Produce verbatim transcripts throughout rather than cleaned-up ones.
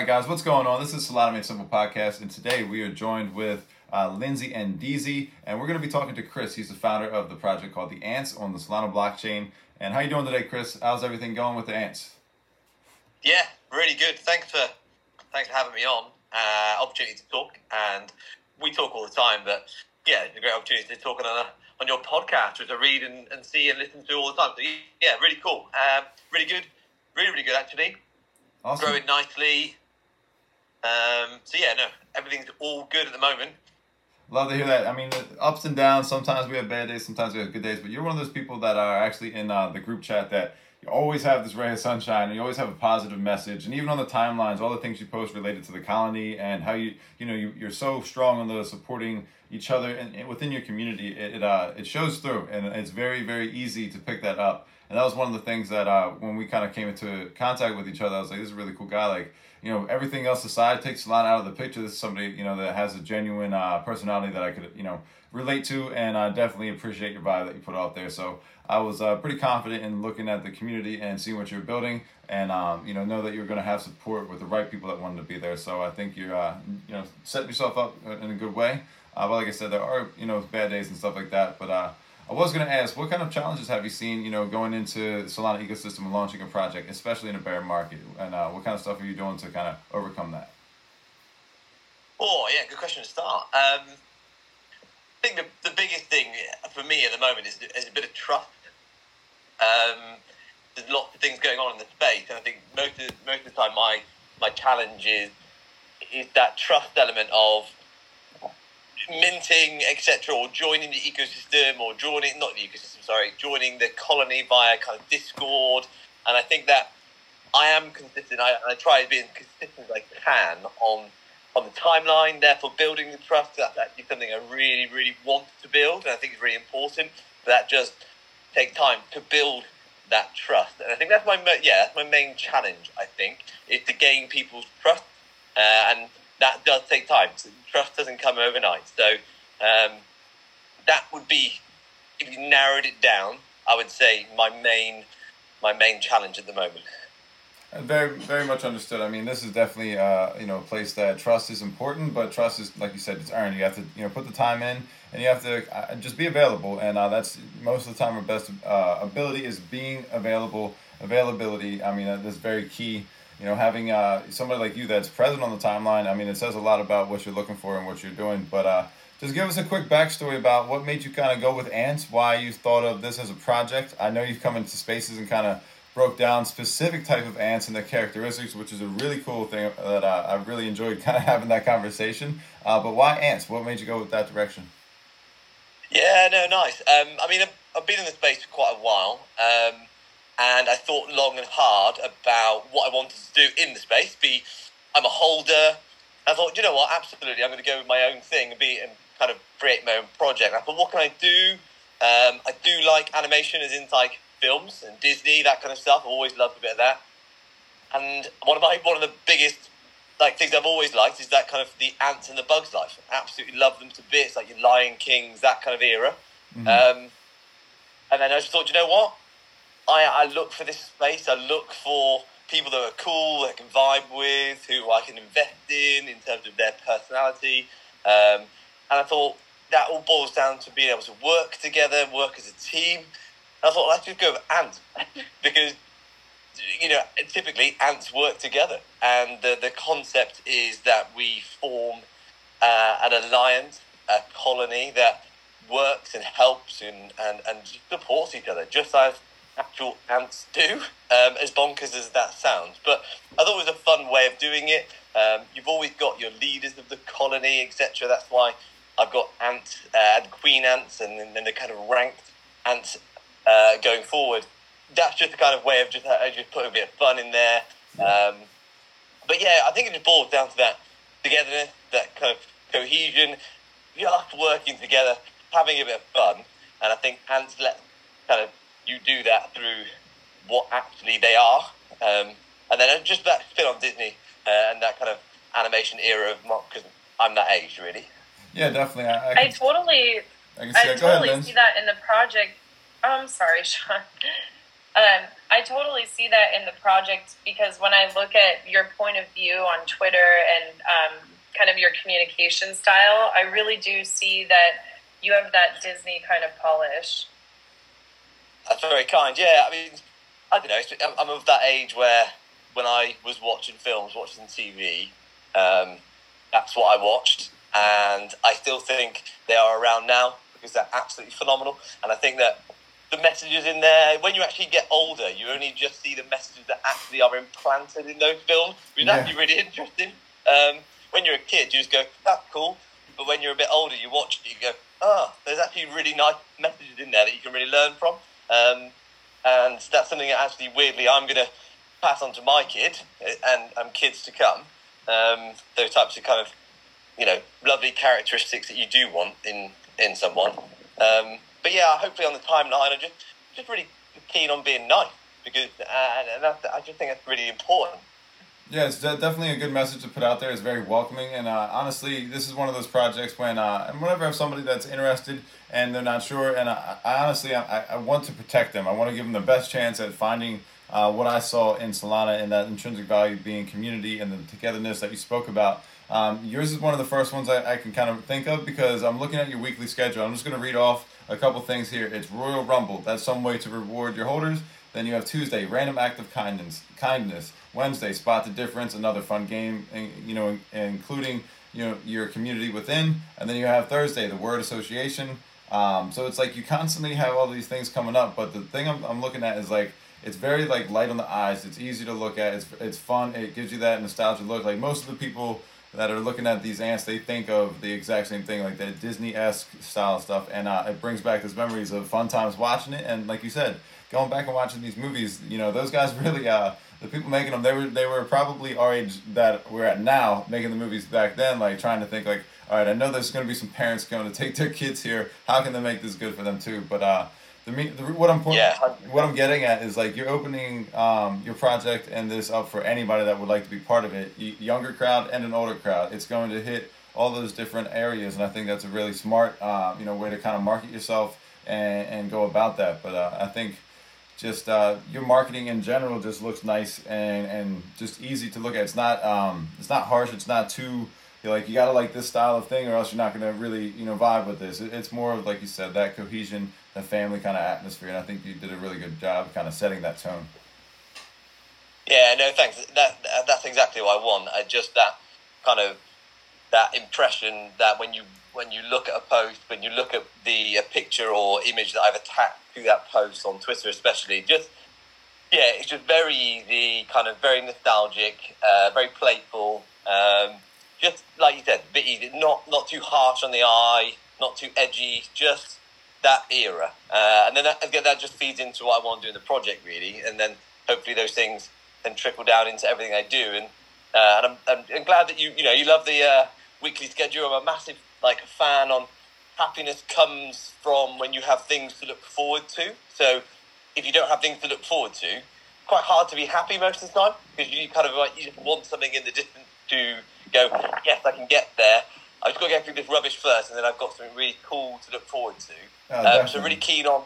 right, guys, what's going on? This is Solana Made Simple Podcast, and today we are joined with uh, Lindsay and Deezy, and we're going to be talking to Chris. He's the founder of the project called The Antz on the Solana blockchain. And how you doing today, Chris? How's everything going with The Antz? Yeah, really good. Thanks for thanks for having me on. Uh, opportunity to talk, and we talk all the time, but yeah, it's a great opportunity to talk on a, on your podcast, which I read and, and see and listen to all the time. So yeah, really cool. Um, really good. Really, really good, actually. Awesome. Growing nicely. Um, so yeah, no, everything's all good at the moment. Love to hear that. I mean, ups and downs. Sometimes we have bad days, sometimes we have good days, but you're one of those people that are actually in uh, the group chat that you always have this ray of sunshine, and you always have a positive message. And even on the timelines, all the things you post related to the colony and how you, you know, you, you're so strong on the supporting each other and, and within your community, it it, uh, it shows through, and it's very, very easy to pick that up. And that was one of the things that uh, when we kind of came into contact with each other, I was like, this is a really cool guy. Like, you know, everything else aside, takes Solana out of the picture. This is somebody, you know, that has a genuine uh, personality that I could, you know, relate to. And I definitely appreciate your vibe that you put out there. So I was uh, pretty confident in looking at the community and seeing what you're building, and, um, you know, know that you're going to have support with the right people that wanted to be there. So I think you're, uh, you know, setting yourself up in a good way. Uh, but like I said, there are, you know, bad days and stuff like that. But, uh, I was going to ask, what kind of challenges have you seen, you know, going into the Solana ecosystem and launching a project, especially in a bear market? And uh, what kind of stuff are you doing to kind of overcome that? Oh, yeah, good question to start. Um, I think the, the biggest thing for me at the moment is, is a bit of trust. Um, there's lots of things going on in the space, and I think most of, most of the time my, my challenge is, is that trust element of minting, et cetera, or joining the ecosystem, or joining not the ecosystem, sorry, joining the colony via kind of Discord. And I think that I am consistent. I, I try to be as consistent as I can on on the timeline. Therefore, building the trust, that's actually something I really, really want to build, and I think it's really important. But that just takes time to build that trust, and I think that's my yeah, that's my main challenge. I think is to gain people's trust, uh, and that does take time. Trust doesn't come overnight. So um, that would be, if you narrowed it down, I would say my main my main challenge at the moment. Very, very much understood. I mean, this is definitely uh, you know, a place that trust is important, but trust is, like you said, it's earned. You have to, you know, put the time in, and you have to uh, just be available. And uh, that's most of the time our best uh, ability is being available. Availability, I mean, uh, that's very key. You know, having uh, somebody like you that's present on the timeline, I mean, it says a lot about what you're looking for and what you're doing. But uh, just give us a quick backstory about what made you kind of go with Antz, why you thought of this as a project. I know you've come into spaces and kind of broke down specific type of Antz and their characteristics, which is a really cool thing that uh, I really enjoyed kind of having that conversation. Uh, but why Antz? What made you go with that direction? Yeah, no, nice. Um, I mean, I've, I've been in the space for quite a while. Um, And I thought long and hard about what I wanted to do in the space. Be, I'm a holder. I thought, you know what, absolutely, I'm going to go with my own thing and be and kind of create my own project. I thought, what can I do? Um, I do like animation, as in like films and Disney, that kind of stuff. I always loved a bit of that. And one of my one of the biggest like things I've always liked is that kind of the ants and the bugs life. I absolutely love them to bits, like your Lion Kings, that kind of era. Mm-hmm. Um, and then I just thought, you know what? I, I look for this space, I look for people that are cool, that I can vibe with, who I can invest in, in terms of their personality. Um, and I thought that all boils down to being able to work together, work as a team. And I thought, well, let's just go with Antz, because, you know, typically Antz work together. And the, the concept is that we form uh, an alliance, a colony that works and helps and, and, and supports each other, just as actual ants do, um, as bonkers as that sounds. But I thought it was a fun way of doing it. Um, you've always got your leaders of the colony, et cetera. That's why I've got ants uh, and queen ants, and then the kind of ranked ants uh, going forward. That's just the kind of way of just, uh, just putting a bit of fun in there. Um, but yeah, I think it just boils down to that togetherness, that kind of cohesion, just working together, having a bit of fun. And I think ants let kind of you do that through what actually they are, um, and then just that spin on Disney uh, and that kind of animation era of Mark, because I'm that age, really. Yeah, definitely. I, I, can, I totally, I, can see I totally ahead, see that in the project. Oh, I'm sorry, Sean. Um, I totally see that in the project, because when I look at your point of view on Twitter and um, kind of your communication style, I really do see that you have that Disney kind of polish. That's very kind. Yeah, I mean, I don't know. I'm of that age where when I was watching films, watching T V, um, that's what I watched. And I still think they are around now because they're absolutely phenomenal. And I think that the messages in there, when you actually get older, you only just see the messages that actually are implanted in those films, which is yeah. actually really interesting. Um, when you're a kid, you just go, that's cool. But when you're a bit older, you watch it, you go, oh, there's actually really nice messages in there that you can really learn from. Um, and that's something that actually, weirdly, I'm going to pass on to my kid and, and kids to come. Um, those types of kind of, you know, lovely characteristics that you do want in, in someone. Um, but yeah, hopefully on the timeline, I'm just, just really keen on being nice, because uh, and that, I just think that's really important. Yeah, it's definitely a good message to put out there. It's very welcoming, and uh, honestly, this is one of those projects when, uh, and whenever I have somebody that's interested and they're not sure, and I, I honestly, I, I want to protect them. I want to give them the best chance at finding uh, what I saw in Solana, and that intrinsic value being community and the togetherness that you spoke about. Um, yours is one of the first ones I, I can kind of think of, because I'm looking at your weekly schedule. I'm just going to read off a couple things here. It's Royal Rumble. That's some way to reward your holders. Then you have Tuesday, Random Act of Kindness. Kindness. Wednesday, Spot the Difference, another fun game, you know, including, you know, your community within. And then you have Thursday, the Word Association. Um, so it's like you constantly have all these things coming up. But the thing I'm, I'm looking at is like, it's very like light on the eyes. It's easy to look at. It's it's fun. It gives you that nostalgia look. Like most of the people that are looking at these Antz, they think of the exact same thing, like that Disney-esque style stuff. And uh, it brings back those memories of fun times watching it. And like you said, going back and watching these movies, you know, those guys really, uh, the people making them, they were they were probably our age that we're at now, making the movies back then, like trying to think like, all right, I know there's going to be some parents going to take their kids here. How can they make this good for them too? But uh, the, the what I'm yeah. what I'm getting at is like you're opening um, your project and this up for anybody that would like to be part of it, y- younger crowd and an older crowd. It's going to hit all those different areas, and I think that's a really smart uh, you know way to kind of market yourself and, and go about that. But uh, I think. Just uh, your marketing in general just looks nice and, and just easy to look at. It's not um it's not harsh. It's not too you're like you gotta like this style of thing or else you're not gonna really you know vibe with this. It, it's more of like you said that cohesion, that family kind of atmosphere, and I think you did a really good job kind of setting that tone. Yeah, no thanks. That that's exactly what I want. I just that kind of that impression that when you when you look at a post, when you look at the a picture or image that I've attached to that post on Twitter especially, just, yeah, it's just very easy, kind of very nostalgic, uh, very playful, um, just like you said, a bit easy, not, not too harsh on the eye, not too edgy, just that era. Uh, and then that, again, that just feeds into what I want to do in the project, really, and then hopefully those things then trickle down into everything I do. And uh, and I'm, I'm, I'm glad that you, you know, you love the uh, weekly schedule. I'm a massive like fan on happiness comes from when you have things to look forward to. So if you don't have things to look forward to, it's quite hard to be happy most of the time, because you kind of like you just want something in the distance to go, yes, I can get there. I've just got to get through this rubbish first, and then I've got something really cool to look forward to. Oh, um, so really keen on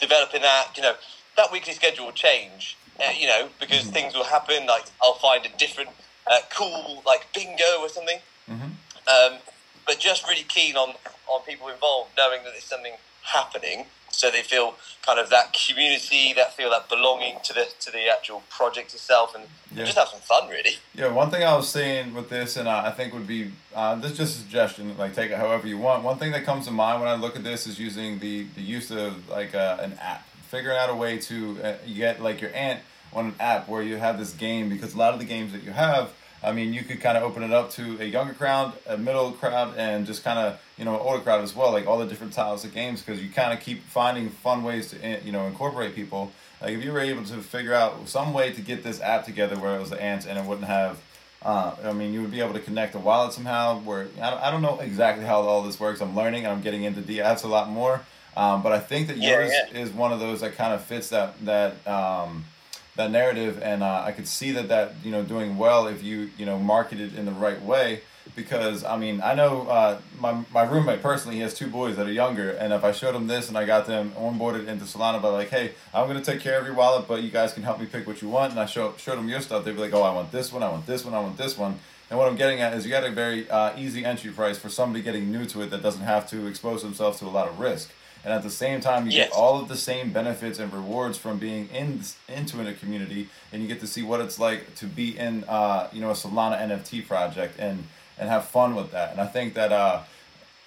developing that. You know, that weekly schedule will change. Uh, you know, because mm-hmm. things will happen. Like I'll find a different uh, cool like bingo or something. Mm-hmm. Um, but just really keen on, on people involved, knowing that there's something happening, so they feel kind of that community, that feel that belonging to the to the actual project itself, and yeah. just have some fun, really. Yeah, one thing I was saying with this, and I think would be, uh, this is just a suggestion, like take it however you want. One thing that comes to mind when I look at this is using the, the use of like uh, an app, figuring out a way to uh, get like your Antz on an app where you have this game, because a lot of the games that you have, I mean, you could kind of open it up to a younger crowd, a middle crowd, and just kind of, you know, an older crowd as well, like all the different styles of games, because you kind of keep finding fun ways to, you know, incorporate people. Like, if you were able to figure out some way to get this app together where it was the Antz and it wouldn't have, uh, I mean, you would be able to connect a wallet somehow where, I don't know exactly how all this works. I'm learning and I'm getting into D apps a lot more. Um, but I think that yeah, yours yeah. is one of those that kind of fits that, that, um, that narrative, and uh, I could see that that you know doing well if you you know marketed in the right way, because I mean, I know uh, my my roommate personally, he has two boys that are younger, and if I showed him this and I got them onboarded into Solana by like, hey, I'm gonna take care of your wallet, but you guys can help me pick what you want, and I show showed them your stuff, they'd be like, oh, I want this one, I want this one, I want this one. And what I'm getting at is you got a very uh, easy entry price for somebody getting new to it that doesn't have to expose themselves to a lot of risk. And at the same time, you yes. get all of the same benefits and rewards from being in into in a community, and you get to see what it's like to be in, uh, you know, a Solana N F T project and, and have fun with that. And I think that, uh,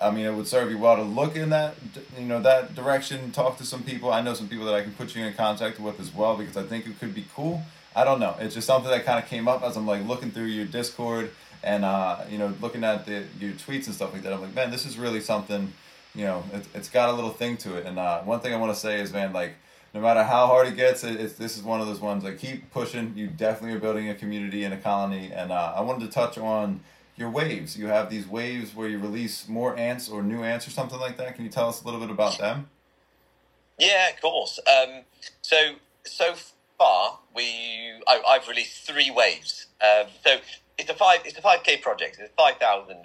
I mean, it would serve you well to look in that, you know, that direction, talk to some people. I know some people that I can put you in contact with as well, because I think it could be cool. I don't know. It's just something that kind of came up as I'm like looking through your Discord and, uh, you know, looking at the, your tweets and stuff like that. I'm like, man, this is really something. You know, it, it's got a little thing to it. And uh, one thing I want to say is, man, like, no matter how hard it gets, it, it's, this is one of those ones, like, keep pushing. You definitely are building a community and a colony. And uh, I wanted to touch on your waves. You have these waves where you release more ants or new ants or something like that. Can you tell us a little bit about them? Yeah, of course. Um, so, so far, we I, I've released three waves. Um, so it's a five. It's a five K project. It's five thousand.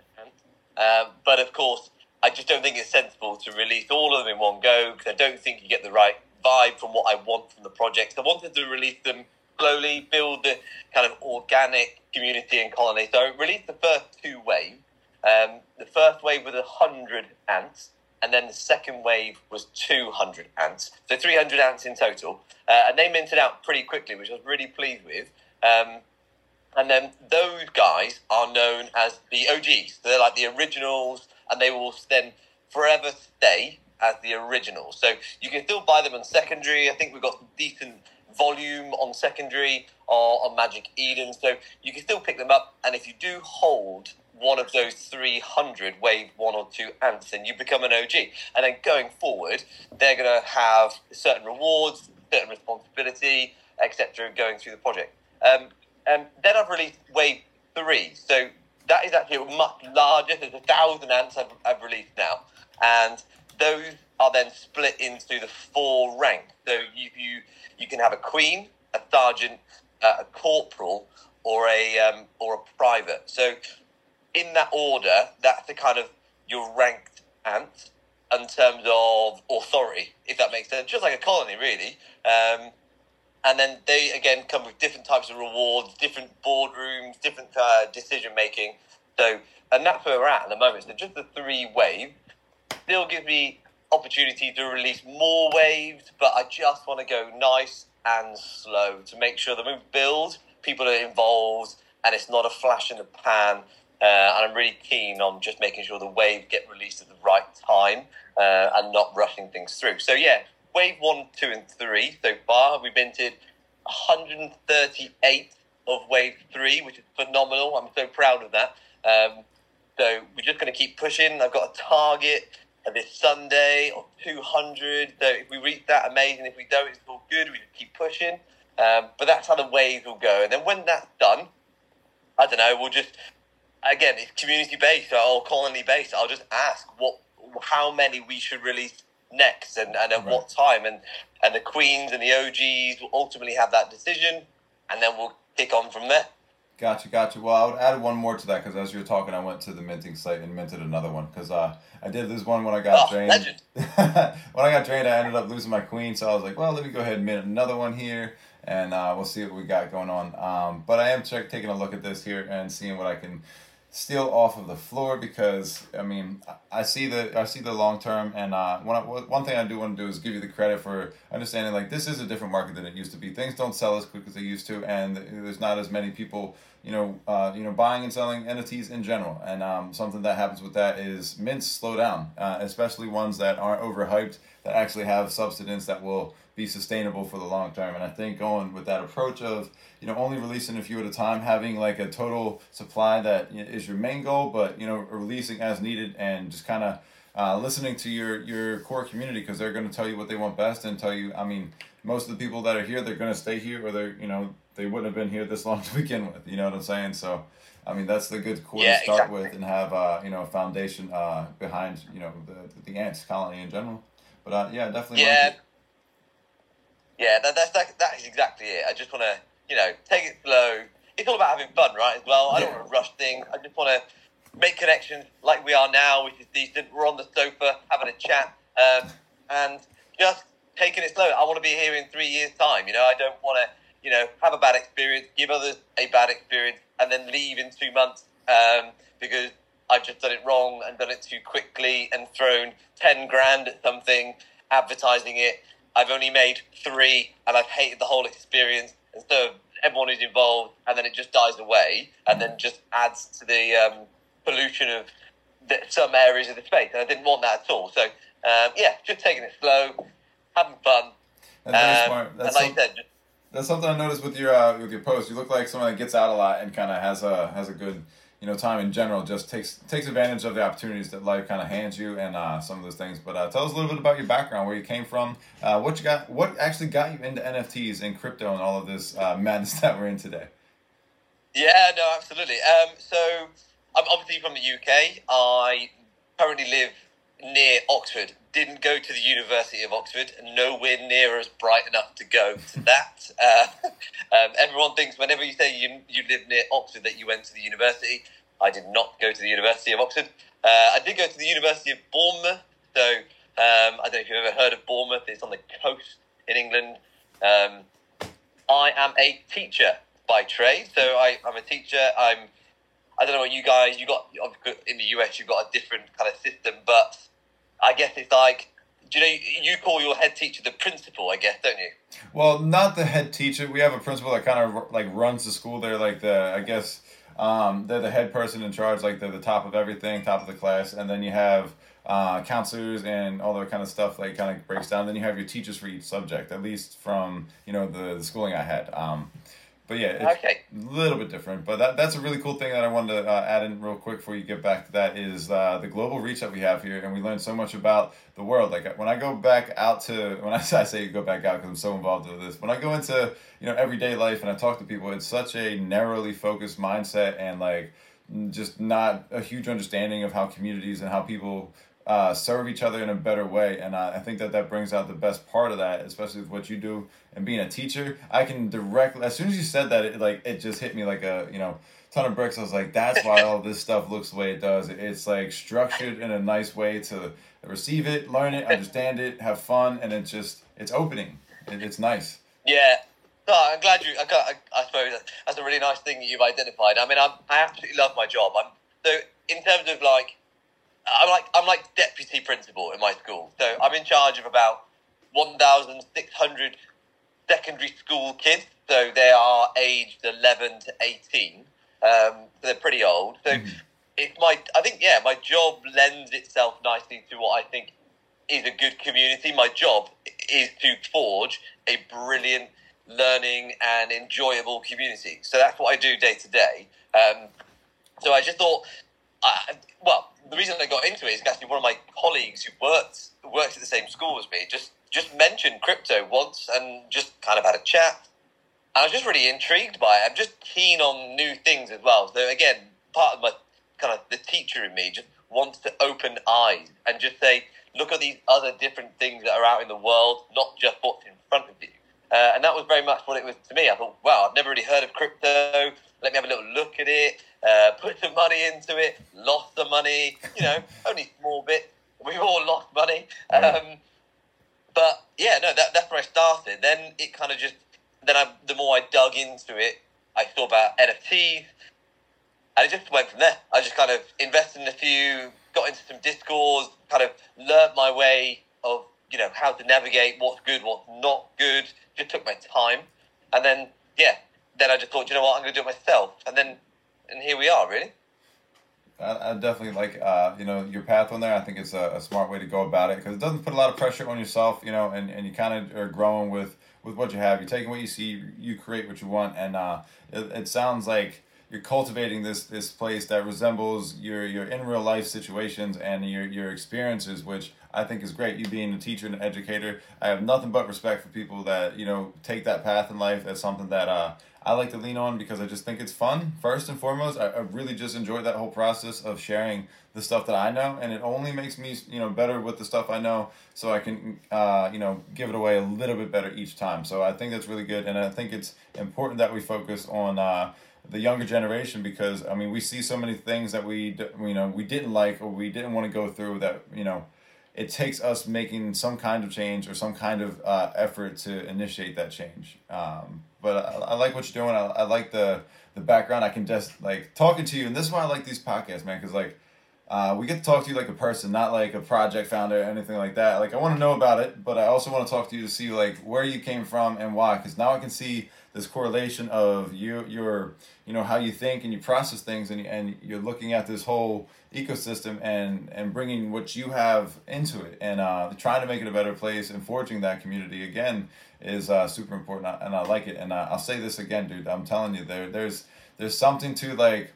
Um, but, of course, I just don't think it's sensible to release all of them in one go, because I don't think you get the right vibe from what I want from the project. So I wanted to release them slowly, build the kind of organic community and colony. So I released the first two waves. Um, the first wave was one hundred ants, and then the second wave was two hundred ants. So three hundred ants in total. Uh, and they minted out pretty quickly, which I was really pleased with. Um, and then those guys are known as the O Gs. So they're like the originals, and they will then forever stay as the original. So you can still buy them on secondary. I think we've got decent volume on secondary or on Magic Eden. So you can still pick them up. And if you do hold one of those three hundred wave one or two ants, then you become an O G. And then going forward, they're going to have certain rewards, certain responsibility, et cetera, going through the project. Um, and then I've released wave three. So that is actually much larger. There's a thousand ants I've, I've released now. And those are then split into the four ranks. So you you, you can have a queen, a sergeant, uh, a corporal, or a um, or a private. So in that order, that's the kind of your ranked ant in terms of authority, if that makes sense. Just like a colony, really. Um, And then they, again, come with different types of rewards, different boardrooms, different uh, decision-making. So, and that's where we're at at the moment. So just the three wave still gives me opportunity to release more waves, but I just want to go nice and slow to make sure that we build, people are involved, and it's not a flash in the pan. Uh, and I'm really keen on just making sure the waves get released at the right time uh, and not rushing things through. So, yeah. Wave one, two, and three so far. We minted one hundred thirty-eight of wave three, which is phenomenal. I'm so proud of that. Um, so we're just going to keep pushing. I've got a target this Sunday of two hundred. So if we reach that, amazing. If we don't, it's all good. We just keep pushing. Um, but that's how the waves will go. And then when that's done, I don't know, we'll just, again, it's community-based or colony-based. I'll just ask what, how many we should release next and, and at right. what time, and and the queens and the O Gs will ultimately have that decision, and then we'll kick on from there. Gotcha gotcha. Well, I would add one more to that, because as you were talking, I went to the minting site and minted another one, because uh I did lose one when I got oh, drained when I got drained I ended up losing my queen, so I was like, well, let me go ahead and mint another one here, and uh we'll see what we got going on. Um but I am check taking a look at this here and seeing what I can steal off of the floor, because I mean I see the I see the long term, and uh one one thing I do want to do is give you the credit for understanding, like, this is a different market than it used to be. Things don't sell as quick as they used to, and there's not as many people you know uh you know buying and selling N F Ts in general. And um something that happens with that is mints slow down, uh, especially ones that aren't overhyped, that actually have substance that will be sustainable for the long term. And I think going with that approach of, you know, only releasing a few at a time, having like a total supply that is your main goal, but, you know, releasing as needed, and just kind of uh, listening to your, your core community, because they're going to tell you what they want best and tell you, I mean, most of the people that are here, they're going to stay here, or they're, you know, they wouldn't have been here this long to begin with. You know what I'm saying? So, I mean, that's the good core yeah, to start exactly. with, and have, uh, you know, a foundation uh, behind, you know, the the Antz colony in general. But uh, yeah, definitely. Yeah. Like Yeah, that, that's, that, that is exactly it. I just want to, you know, take it slow. It's all about having fun, right, as well. I don't want to rush things. I just want to make connections like we are now, which is decent. We're on the sofa having a chat, um, and just taking it slow. I want to be here in three years' time. You know, I don't want to, you know, have a bad experience, give others a bad experience, and then leave in two months um, because I've just done it wrong and done it too quickly and thrown ten grand at something, advertising it. I've only made three and I've hated the whole experience. And so everyone who's involved, and then it just dies away and then just adds to the um, pollution of the, some areas of the space. And I didn't want that at all. So, um, yeah, just taking it slow, having fun. And, um, and like some- you said, just that's something I noticed with your uh, with your post. You look like someone that gets out a lot and kind of has a has a good, you know, time in general. Just takes takes advantage of the opportunities that life kind of hands you and uh, some of those things. But uh, tell us a little bit about your background, where you came from, uh, what you got, what actually got you into N F Ts and crypto and all of this uh, madness that we're in today. Yeah, no, absolutely. Um, so I'm obviously from the U K. I currently live near Oxford. Didn't go to the University of Oxford, nowhere near as bright enough to go to that. Uh, um, everyone thinks whenever you say you, you live near Oxford that you went to the university. I did not go to the University of Oxford. Uh, I did go to the University of Bournemouth. So um, I don't know if you've ever heard of Bournemouth. It's on the coast in England. Um, I am a teacher by trade. So I, I'm a teacher. I'm, I don't know what you guys, you got in the U S, you've got a different kind of system, but I guess it's like, do you know, you call your head teacher the principal, I guess, don't you? Well, not the head teacher. We have a principal that kind of like runs the school. They're like the, I guess, um, they're the head person in charge, like they're the top of everything, top of the class. And then you have uh, counselors and all that kind of stuff that like, kind of breaks down. Then you have your teachers for each subject, at least from, you know, the, the schooling I had. Um, but yeah, it's okay. A little bit different. But that that's a really cool thing that I wanted to uh, add in real quick before you get back to that is uh, the global reach that we have here. And we learn so much about the world. Like when I go back out to, when I, I say go back out because I'm so involved with this, when I go into, you know, everyday life and I talk to people, it's such a narrowly focused mindset and like just not a huge understanding of how communities and how people Uh, serve each other in a better way. And uh, I think that that brings out the best part of that, especially with what you do and being a teacher. I can directly, as soon as you said that, it like it just hit me like a, you know, ton of bricks. I was like, that's why all this stuff looks the way it does. It's like structured in a nice way to receive it, learn it, understand it, have fun. And it's just, it's opening. It, it's nice. Yeah. Oh, I'm glad you, I, I, I suppose that's a really nice thing that you've identified. I mean, I'm, I absolutely love my job. I'm so in terms of like, I'm like I'm like deputy principal in my school, so I'm in charge of about one thousand six hundred secondary school kids. So they are aged eleven to eighteen. Um, so they're pretty old. So mm-hmm. it's my I think yeah, my job lends itself nicely to what I think is a good community. My job is to forge a brilliant, learning and enjoyable community. So that's what I do day to day. Um, so I just thought, I, well. The reason I got into it is actually one of my colleagues who works works at the same school as me just just mentioned crypto once and just kind of had a chat. I was just really intrigued by it. I'm just keen on new things as well. So again, part of my kind of the teacher in me just wants to open eyes and just say, look at these other different things that are out in the world, not just what's in front of you. Uh, and that was very much what it was to me. I thought, wow, I've never really heard of crypto. Let me have a little look at it. Uh, put some money into it, lost the money, you know, only small bit. We've all lost money. Um, yeah. But yeah, no, that, that's where I started. Then it kind of just, then I, the more I dug into it, I thought about N F Ts and it just went from there. I just kind of invested in a few, got into some Discords, kind of learned my way of, you know, how to navigate, what's good, what's not good. Just took my time. And then, yeah, then I just thought, you know what, I'm going to do it myself. And then, And here we are, really. I, I definitely like, uh, you know, your path on there. I think it's a, a smart way to go about it because it doesn't put a lot of pressure on yourself, you know, and, and you kind of are growing with, with what you have. You're taking what you see, you create what you want. And uh, it, it sounds like you're cultivating this this place that resembles your, your in real life situations and your, your experiences, which I think is great. You being a teacher and an educator, I have nothing but respect for people that, you know, take that path in life as something that uh, I like to lean on because I just think it's fun. First and foremost, I, I really just enjoy that whole process of sharing the stuff that I know, and it only makes me, you know, better with the stuff I know, so I can, uh, you know, give it away a little bit better each time. So I think that's really good, and I think it's important that we focus on uh, the younger generation, because I mean, we see so many things that we, you know, we didn't like or we didn't want to go through, that, you know, it takes us making some kind of change or some kind of uh, effort to initiate that change. Um, but I, I like what you're doing. I, I like the, the background. I can just like talking to you. And this is why I like these podcasts, man. Cause like, uh, we get to talk to you like a person, not like a project founder or anything like that. Like I want to know about it, but I also want to talk to you to see like where you came from and why. Cause now I can see this correlation of you, your, you know, how you think and you process things, and and you're looking at this whole ecosystem and, and bringing what you have into it, and uh, trying to make it a better place and forging that community again is uh, super important. And I like it. And I, I'll say this again, dude, I'm telling you, there there's there's something to like,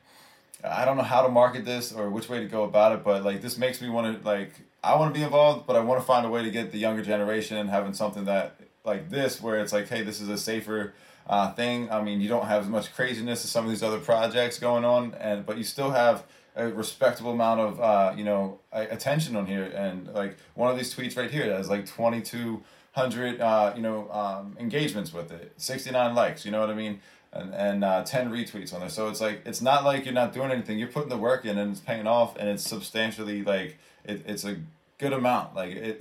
I don't know how to market this or which way to go about it, but like this makes me want to like, I want to be involved, but I want to find a way to get the younger generation and having something that like this, where it's like, hey, this is a safer Uh, thing. I mean, you don't have as much craziness as some of these other projects going on, and but you still have a respectable amount of uh, you know attention on here. And like one of these tweets right here that has like twenty-two hundred uh, you know um, engagements with it, sixty-nine likes. You know what I mean? And and uh, ten retweets on there. So it's like it's not like you're not doing anything. You're putting the work in, and it's paying off, and it's substantially like it, it's a good amount. Like it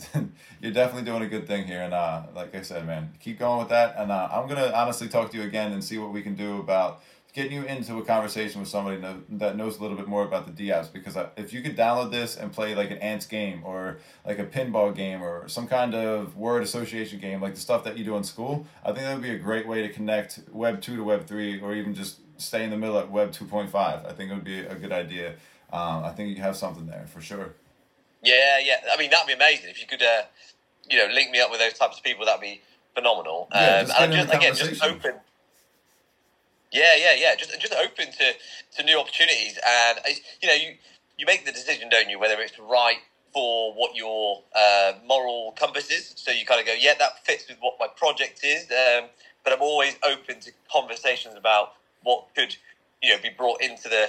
you're definitely doing a good thing here, and uh like I said, man, keep going with that. And uh, I'm gonna honestly talk to you again and see what we can do about getting you into a conversation with somebody that knows a little bit more about the dApps, because if you could download this and play like an Antz game or like a pinball game or some kind of word association game, like the stuff that you do in school, I think that would be a great way to connect Web two to Web three, or even just stay in the middle at Web two point five. I think it would be a good idea. um I think you have something there for sure. Yeah, yeah. I mean, that'd be amazing if you could, uh, you know, link me up with those types of people. That'd be phenomenal. Um, yeah, just and I'm just again, just open. Yeah, yeah, yeah. Just just open to, to new opportunities, and you know, you you make the decision, don't you, whether it's right for what your uh, moral compass is. So you kind of go, yeah, that fits with what my project is. Um, but I'm always open to conversations about what could, you know, be brought into the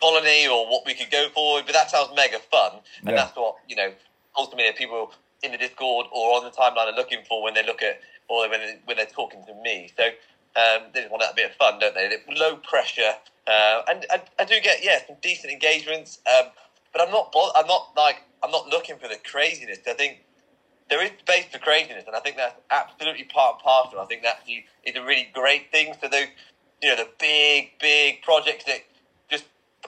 colony or what we could go for, but that sounds mega fun. And yeah, that's what, you know, ultimately people in the Discord or on the timeline are looking for when they look at, or when, they, when they're talking to me. So um, they just want that bit of fun, don't they? Low pressure. Uh, and, and I do get, yeah, some decent engagements, um, but I'm not, bo- I'm not like, I'm not looking for the craziness. I think there is space for craziness, and I think that's absolutely part and parcel. I think that is a really great thing. So those, you know, the big, big projects that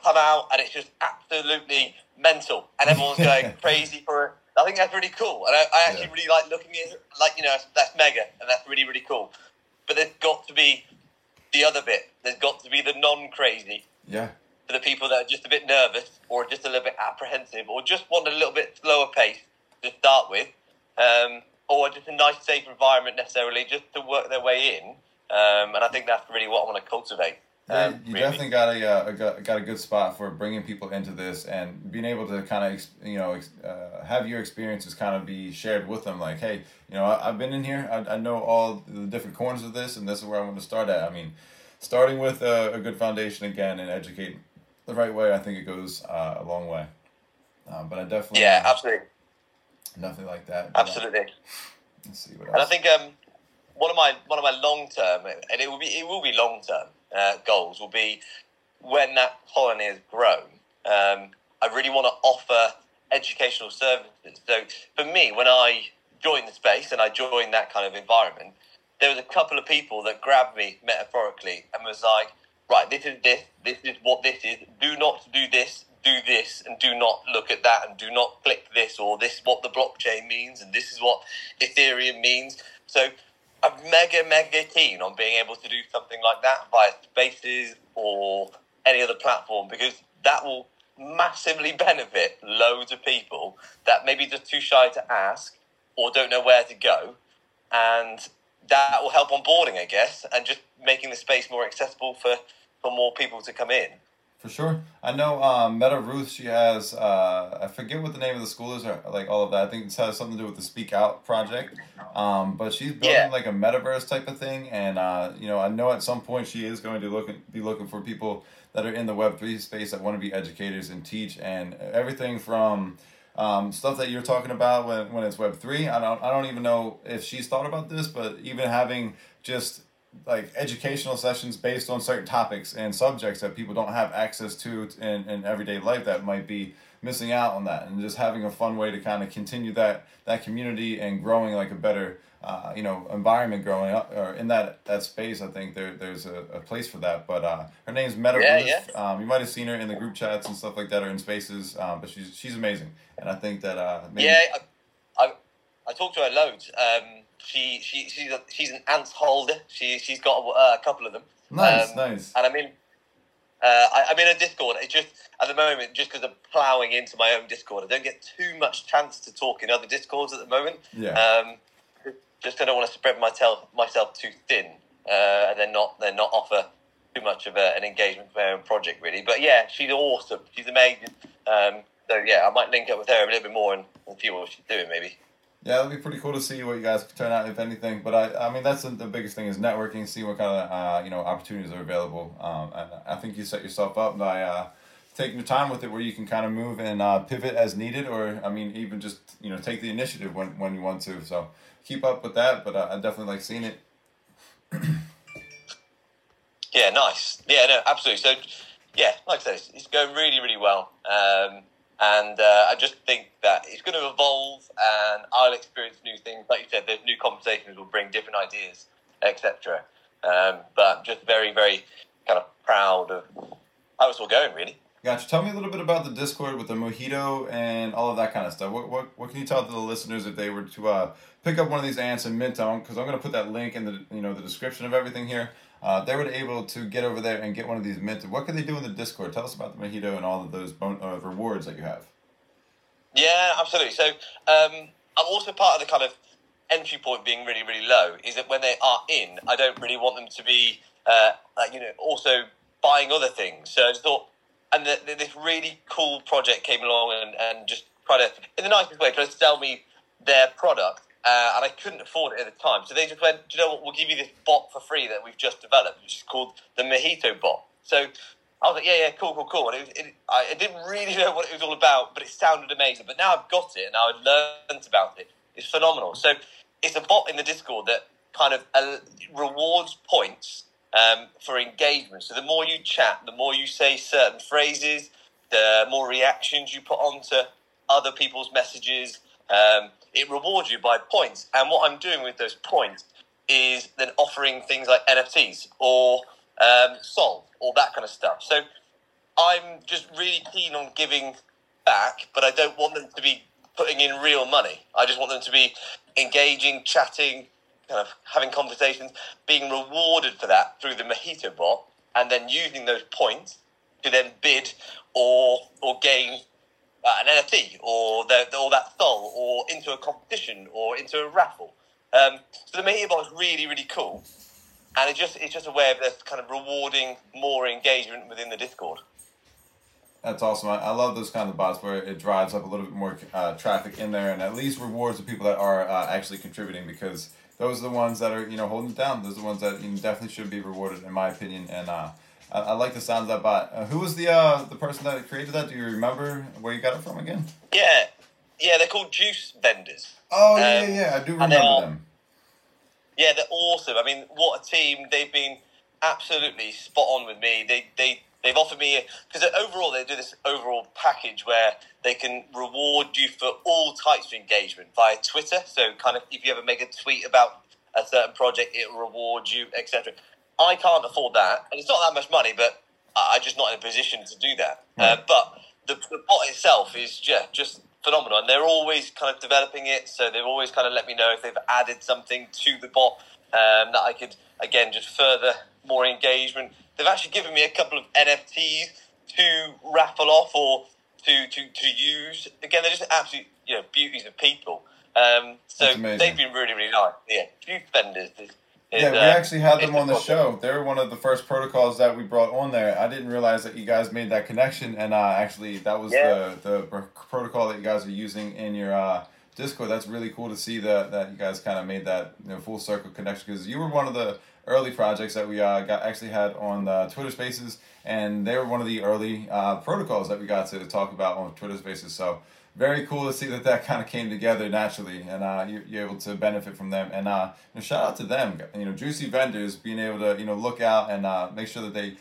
come out and it's just absolutely mental and everyone's going crazy for it. I think that's really cool, and I, I actually yeah. really like looking at it, like, you know, that's mega and that's really, really cool. But there's got to be the other bit. There's got to be the non-crazy. Yeah. For the people that are just a bit nervous or just a little bit apprehensive or just want a little bit slower pace to start with, um, or just a nice, safe environment necessarily just to work their way in. Um, and I think that's really what I want to cultivate. Um, you really? definitely got a, uh, got, got a good spot for bringing people into this and being able to kind of, you know, uh, have your experiences kind of be shared with them. Like, hey, you know, I, I've been in here. I, I know all the different corners of this, and this is where I want to start at. I mean, starting with a, a good foundation again and educating the right way, I think it goes uh, a long way. Um, but I definitely... Yeah, absolutely. Nothing like that. Absolutely. But, uh, let's see what else. And I think um, one of my one of my long-term, and it will be it will be long-term, Uh, goals will be when that colony has grown. Um, I really want to offer educational services. So for me, when I joined the space and I joined that kind of environment, there was a couple of people that grabbed me metaphorically and was like, right, this is this, this is what this is. Do not do this, do this, and do not look at that, and do not click this, or this is what the blockchain means, and this is what Ethereum means. So I'm mega, mega keen on being able to do something like that via Spaces or any other platform, because that will massively benefit loads of people that maybe just too shy to ask or don't know where to go. And that will help onboarding, I guess, and just making the space more accessible for, for more people to come in. For sure. I know um, Meta Ruth, she has, uh, I forget what the name of the school is, or like all of that. I think it has something to do with the Speak Out project. Um, but she's building yeah. like a metaverse type of thing. And, uh, you know, I know at some point she is going to look be looking for people that are in the Web three space that want to be educators and teach, and everything from um, stuff that you're talking about when, when it's Web three. I don't, I don't even know if she's thought about this, but even having just like educational sessions based on certain topics and subjects that people don't have access to in, in everyday life that might be missing out on that, and just having a fun way to kind of continue that that community and growing like a better uh, you know environment growing up or in that that space. I think there there's a, a place for that. But uh, her name's Meta Ruth. Yeah, yeah. Um, you might have seen her in the group chats and stuff like that or in spaces. Um, but she's she's amazing, and I think that uh, maybe yeah, I, I I talk to her loads. Um, she she she's a, she's an Antz holder. She she's got a, uh, a couple of them. Nice, um, nice. And I mean. Uh, I, I'm in a Discord. It's just at the moment, just because I'm ploughing into my own Discord, I don't get too much chance to talk in other Discords at the moment. Yeah. Um, just I don't want to spread myself myself too thin, uh, and then not then not offer too much of a, an engagement for my own project really. But yeah, she's awesome. She's amazing. Um, so yeah, I might link up with her a little bit more and, and see what she's doing maybe. Yeah, it'll be pretty cool to see what you guys turn out, if anything. But I, I mean, that's the, the biggest thing is networking, see what kind of uh, you know opportunities are available. Um, and I think you set yourself up by uh, taking your time with it, where you can kind of move and uh, pivot as needed, or I mean, even just you know take the initiative when, when you want to. So keep up with that. But uh, I definitely like seeing it. Yeah, nice. Yeah, no, absolutely. So yeah, like I said, it's going really, really well. Um, And uh, I just think that it's going to evolve, and I'll experience new things. Like you said, there's new conversations will bring different ideas, et cetera. Um, but I'm just very, very kind of proud of how it's all going, really. Gotcha. Tell me a little bit about the Discord with the Mojito and all of that kind of stuff. What what what can you tell to the listeners if they were to uh, pick up one of these Antz and mint on? Because I'm going to put that link in the you know the description of everything here. Uh, they were able to get over there and get one of these minted. What could they do in the Discord? Tell us about the Mojito and all of those bon- uh, rewards that you have. Yeah, absolutely. So um, I'm also part of the kind of entry point being really, really low is that when they are in, I don't really want them to be, uh, like, you know, also buying other things. So I just thought, and the, the, this really cool project came along and, and just tried to, in the nicest way, tried to sell me their product. Uh, and I couldn't afford it at the time. So they just went, do you know what, we'll give you this bot for free that we've just developed, which is called the Mojito Bot. So I was like, yeah, yeah, cool, cool, cool. And it, it, I didn't really know what it was all about, but it sounded amazing. But now I've got it, and now I've learned about it. It's phenomenal. So it's a bot in the Discord that kind of uh, rewards points um, for engagement. So the more you chat, the more you say certain phrases, the more reactions you put onto other people's messages. Um, it rewards you by points, and what I'm doing with those points is then offering things like N F Ts or um, Solve or that kind of stuff. So I'm just really keen on giving back, but I don't want them to be putting in real money. I just want them to be engaging, chatting, kind of having conversations, being rewarded for that through the Mojito Bot, and then using those points to then bid or or gain Uh, an N F T or the, the, all that sol or into a competition or into a raffle. Um, so the Mojito Bot is really, really cool. And it just, it's just a way of kind of rewarding more engagement within the Discord. That's awesome. I, I love those kind of bots where it drives up a little bit more uh, traffic in there and at least rewards the people that are uh, actually contributing, because those are the ones that are, you know, holding it down. Those are the ones that you definitely should be rewarded, in my opinion. And, uh, I, I like the sound of that bot. Uh, who was the uh, the person that created that? Do you remember where you got it from again? Yeah, yeah, they're called Juice Vendors. Oh, yeah, um, yeah, I do remember are, them. Yeah, they're awesome. I mean, what a team. They've been absolutely spot on with me. They, they, they've offered me, because overall they do this overall package where they can reward you for all types of engagement via Twitter. So kind of if you ever make a tweet about a certain project, it'll reward you, et cetera. I can't afford that, and it's not that much money, but I'm just not in a position to do that. Uh, but the, the bot itself is yeah, just phenomenal, and they're always kind of developing it, so they've always kind of let me know if they've added something to the bot um, that I could, again, just further more engagement. They've actually given me a couple of N F Ts to raffle off or to, to, to use. Again, they're just absolute you know, beauties of people. Um, so they've been really, really nice. Yeah, few vendors. Yeah, we actually had them on the show. They were one of the first protocols that we brought on there. I didn't realize that you guys made that connection, and uh, actually that was yeah. the, the protocol that you guys are using in your uh, Discord. That's really cool to see that, that you guys kind of made that you know, full circle connection, because you were one of the early projects that we uh, got actually had on the Twitter Spaces, and they were one of the early uh, protocols that we got to talk about on Twitter Spaces. So very cool to see that that kind of came together naturally, and uh, you're, you're able to benefit from them. And uh, you know, shout out to them, you know, Juicy Vendors being able to, you know, look out and uh, make sure that they,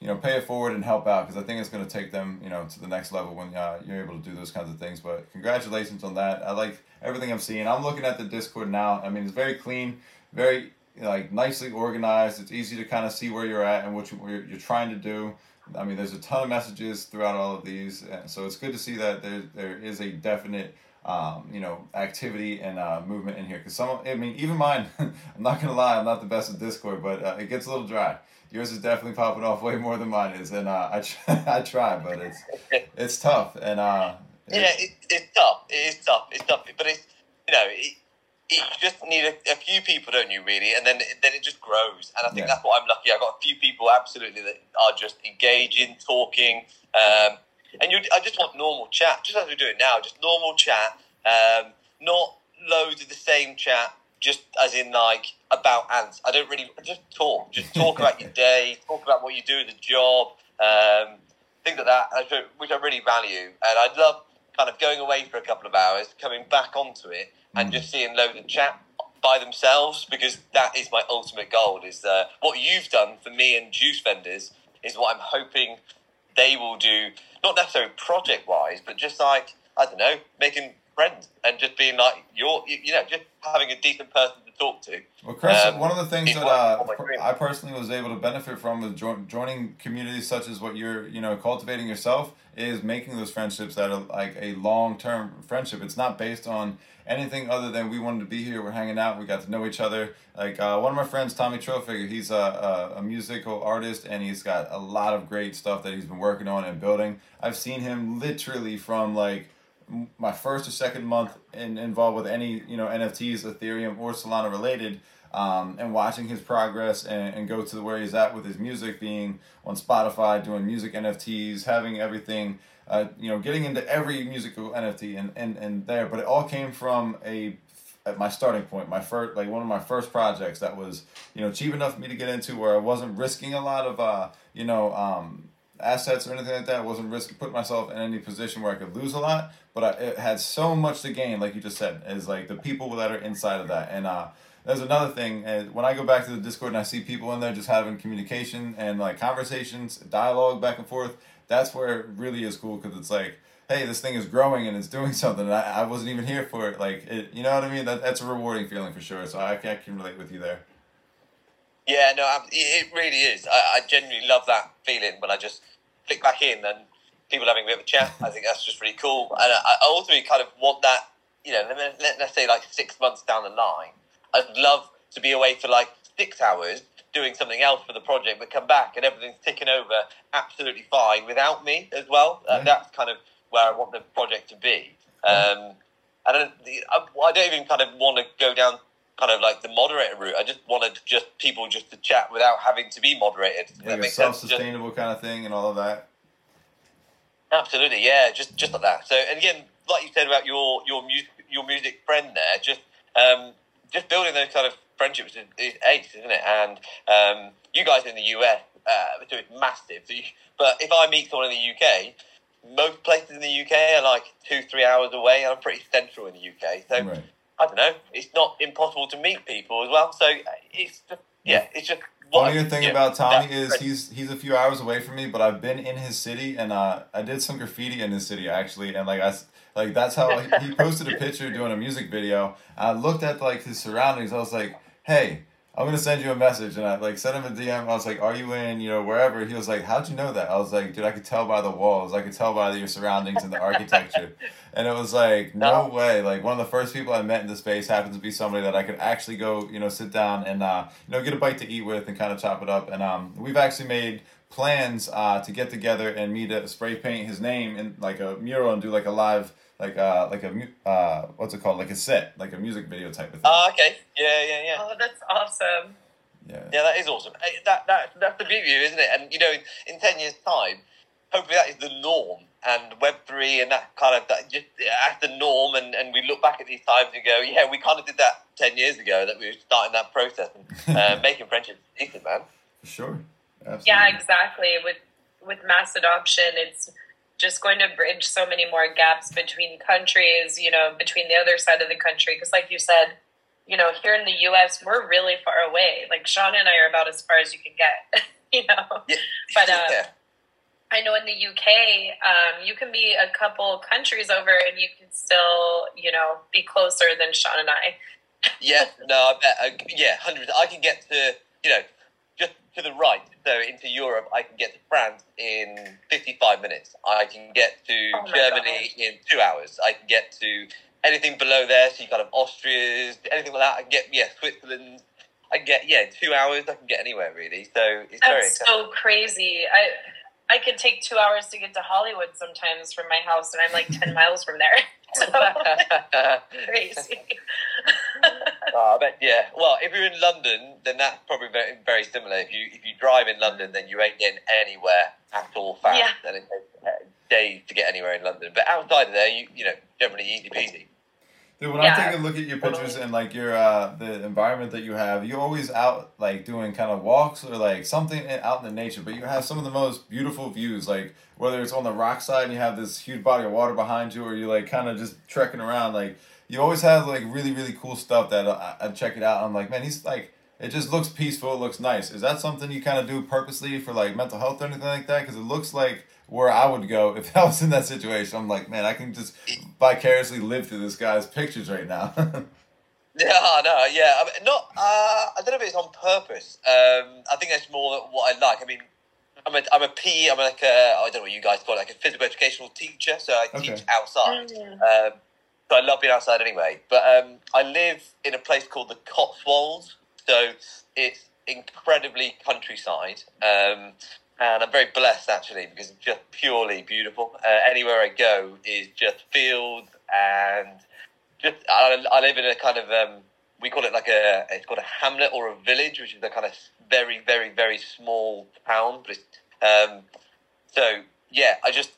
you know, pay it forward and help out, because I think it's going to take them, you know, to the next level when uh, you're able to do those kinds of things. But congratulations on that. I like everything I'm seeing. I'm looking at the Discord now. I mean, it's very clean, very like nicely organized. It's easy to kind of see where you're at and what you, what you're trying to do. I mean, there's a ton of messages throughout all of these, and so it's good to see that there there is a definite, um, you know, activity and uh, movement in here. Because some, I mean, even mine, I'm not gonna lie, I'm not the best at Discord, but uh, it gets a little dry. Yours is definitely popping off way more than mine is, and uh, I try, I try, but it's it's tough, and uh, it's, yeah, it, it's tough, it is tough, it's tough, but it's, you know, it, you just need a, a few people, don't you, really? And then then it just grows. And I think yeah. that's what I'm lucky. I've got a few people, absolutely, that are just engaging, talking. Um, and you, I just want normal chat, just as we do it now, just normal chat, um, not loads of the same chat, just as in, like, about ants. I don't really, just talk. Just talk about your day, talk about what you do in the job, um, things like that, which I really value. And I'd love kind of going away for a couple of hours, coming back onto it, and just seeing loads of chat by themselves, because that is my ultimate goal. Is uh, what you've done for me and Juice Vendors is what I'm hoping they will do, not necessarily project-wise, but just like, I don't know, making friends and just being like, you're, you know, just having a decent person to talk to. Well, Chris, um, one of the things that uh, I personally was able to benefit from with jo- joining communities such as what you're, you know, cultivating yourself, is making those friendships that are like a long-term friendship. It's not based on anything other than we wanted to be here, we're hanging out, we got to know each other. Like uh, one of my friends, Tommy Trofik, he's a, a musical artist, and he's got a lot of great stuff that he's been working on and building. I've seen him literally from like my first or second month in, involved with any, you know, N F Ts, Ethereum or Solana related, um, and watching his progress and, and go to where he's at with his music, being on Spotify, doing music N F Ts, having everything, uh, you know, getting into every musical N F T and, and, and there, but it all came from a, at my starting point, my first, like one of my first projects that was, you know, cheap enough for me to get into where I wasn't risking a lot of, uh, you know, um, assets or anything like that. I wasn't risking putting myself in any position where I could lose a lot, but I, it had so much to gain, like you just said, is like the people that are inside of that. And uh, there's another thing, uh, when I go back to the Discord and I see people in there just having communication and like conversations, dialogue back and forth, that's where it really is cool, because it's like, hey, this thing is growing and it's doing something, and I, I wasn't even here for it. Like, it, you know what I mean? That That's a rewarding feeling for sure, so I, I can relate with you there. Yeah, no, I'm, it really is. I, I genuinely love that feeling when I just click back in and people having a bit of a chat. I think that's just really cool. And I, I ultimately kind of want that, you know, let, let, let's say like six months down the line, I'd love to be away for like six hours doing something else for the project, but come back and everything's ticking over absolutely fine without me as well. Uh, yeah. That's kind of where I want the project to be. Um, I, don't, I, I don't even kind of want to go down kind of like the moderator route. I just wanted just people just to chat without having to be moderated. Like that makes sense. A self-sustainable just, kind of thing and all of that. Absolutely, yeah, just just like that. So, and again, like you said about your your music your music friend there, just um, just building those kind of friendships is, is ace, isn't it? And um, you guys in the U S, uh, so it's massive. So you, but if I meet someone in the U K, most places in the U K are like two three hours away, and I'm pretty central in the U K, so. Right. I don't know. It's not impossible to meet people as well. So it's just, yeah, it's just. One good thing yeah, about Tommy is he's he's a few hours away from me, but I've been in his city, and uh, I did some graffiti in his city actually, and like I like that's how he, he posted a picture doing a music video. I looked at like his surroundings. I was like, hey, I'm gonna send you a message, and I like sent him a D M. I was like, are you in, you know, wherever? He was like, how'd you know that? I was like, dude, I could tell by the walls. I could tell by your surroundings and the architecture. And it was like, no, no way. Like, one of the first people I met in the space happens to be somebody that I could actually go, you know, sit down and, uh, you know, get a bite to eat with and kind of chop it up. And um, we've actually made plans uh, to get together and me to spray paint his name in like a mural and do like a live, like uh, like a, uh, what's it called? Like a set, like a music video type of thing. Oh, uh, okay. Yeah, yeah, yeah. Oh, that's awesome. Yeah. Yeah, that is awesome. That, that, that's the beauty, isn't it? And, you know, in, in ten years' time, hopefully that is the norm. And Web three and that kind of, that just as the norm, and, and we look back at these times and go, yeah, we kind of did that ten years ago, that we were starting that process and uh, making friendships decent, man. For sure. Absolutely. Yeah, exactly. With with mass adoption, it's just going to bridge so many more gaps between countries, you know, between the other side of the country. Because like you said, you know, here in the U S, we're really far away. Like Sean and I are about as far as you can get, you know. Yeah. But um, yeah. I know in the U K, um, you can be a couple countries over and you can still, you know, be closer than Sean and I. Yeah, no, I bet. Uh, yeah, one hundred percent. I can get to, you know, just to the right, so into Europe, I can get to France in fifty-five minutes. I can get to oh Germany God. in two hours. I can get to anything below there, so you kind of Austria's, anything like that. I can get, yeah, Switzerland. I can get, yeah, two hours. I can get anywhere, really. So it's That's very exciting. So crazy. I I could take two hours to get to Hollywood sometimes from my house, and I'm like ten miles from there. So, crazy. Oh, I bet, yeah. Well, if you're in London, then that's probably very, very similar. If you if you drive in London, then you ain't getting anywhere at all fast, yeah. and it takes uh, days to get anywhere in London. But outside of there, you you know, generally easy peasy. Dude, when yeah. I take a look at your pictures and like your uh, the environment that you have, you're always out like doing kind of walks or like something out in the nature. But you have some of the most beautiful views, like whether it's on the rock side and you have this huge body of water behind you, or you're like kind of just trekking around. Like you always have like really really cool stuff that I, I check it out. And I'm like, man, he's like, it just looks peaceful. It looks nice. Is that something you kind of do purposely for like mental health or anything like that? Because it looks like where I would go if I was in that situation. I'm like, man, I can just vicariously live through this guy's pictures right now. yeah, no, yeah. I mean, not, uh, I don't know if it's on purpose. Um, I think that's more what I like. I mean, I'm a, I'm a P, I'm like a, I don't know what you guys call it, like a physical educational teacher, so I okay. teach outside. Um, so I love being outside anyway. But um, I live in a place called the Cotswolds, so it's incredibly countryside. Um And I'm very blessed, actually, because it's just purely beautiful. Uh, anywhere I go is just fields and just... I, I live in a kind of... Um, we call it like a... It's called a hamlet or a village, which is a kind of very, very, very small town. But it's, um, so, yeah, I just...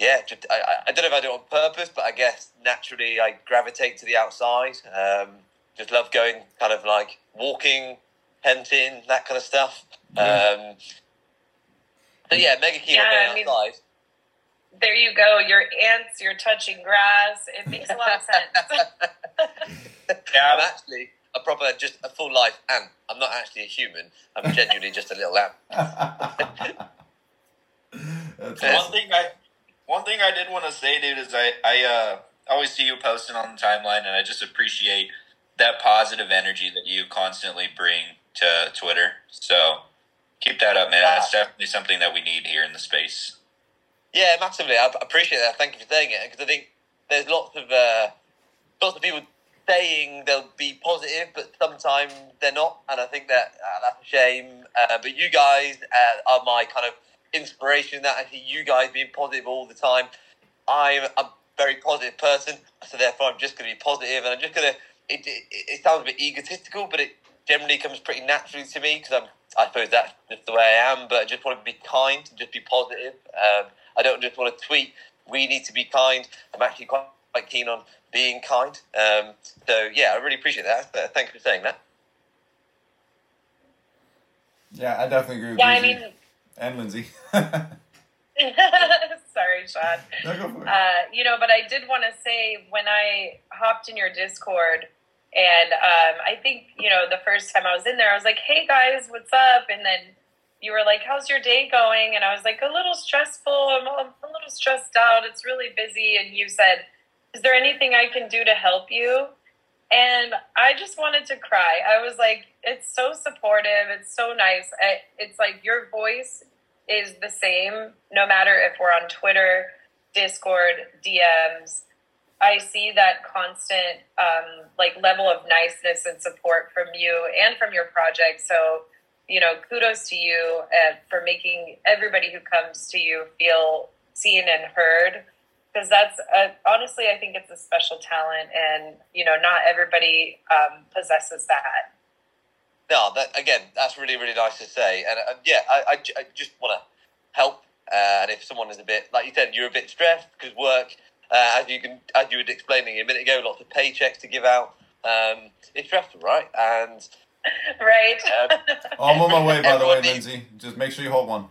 Yeah, just, I, I don't know if I do it on purpose, but I guess naturally I gravitate to the outside. Um, just love going kind of like walking, hunting, that kind of stuff. Yeah. Um So yeah, mega key yeah, I mean, outside. There you go. Your ants, you're touching grass. It makes a lot of sense. yeah, I'm actually a proper, just a full life ant. I'm not actually a human. I'm genuinely just a little ant. That's awesome. One thing I, one thing I did want to say, dude, is I, I uh, always see you posting on the timeline, and I just appreciate that positive energy that you constantly bring to Twitter. So. Keep that up, man. Wow. That's definitely something that we need here in the space. Yeah, massively. I appreciate that. Thank you for saying it, because I think there's lots of uh, lots of people saying they'll be positive, but sometimes they're not, and I think that uh, that's a shame. Uh, but you guys uh, are my kind of inspiration. That I see you guys being positive all the time. I'm a very positive person, so therefore I'm just going to be positive, and I'm just going to. It, it, it sounds a bit egotistical, but it generally comes pretty naturally to me because I'm. I suppose that's just the way I am, but I just want to be kind and just be positive. Um, I don't just want to tweet, we need to be kind. I'm actually quite, quite keen on being kind. Um, so, yeah, I really appreciate that. Uh, thanks for saying that. Yeah, I definitely agree with yeah, Lindsay. I mean, and Lindsay. Sorry, Sean. No, go for it. Uh, you know, but I did want to say when I hopped in your Discord... And um, I think, you know, the first time I was in there, I was like, hey, guys, what's up? And then you were like, how's your day going? And I was like, a little stressful. I'm, I'm a little stressed out. It's really busy. And you said, is there anything I can do to help you? And I just wanted to cry. I was like, it's so supportive. It's so nice. I, it's like your voice is the same, no matter if we're on Twitter, Discord, D Ms. I see that constant, um, like, level of niceness and support from you and from your project. So, you know, kudos to you uh, for making everybody who comes to you feel seen and heard. Because that's, a, honestly, I think it's a special talent. And, you know, not everybody um, possesses that. No, that, again, that's really, really nice to say. And, uh, yeah, I, I, I just want to help. Uh, and if someone is a bit, like you said, you're a bit stressed because work... Uh, as you can, as you were explaining a minute ago, lots of paychecks to give out. Um, it's stressful, right? And right. Um, oh, I'm on my way, by the way, needs... Lindsay. Just make sure you hold one.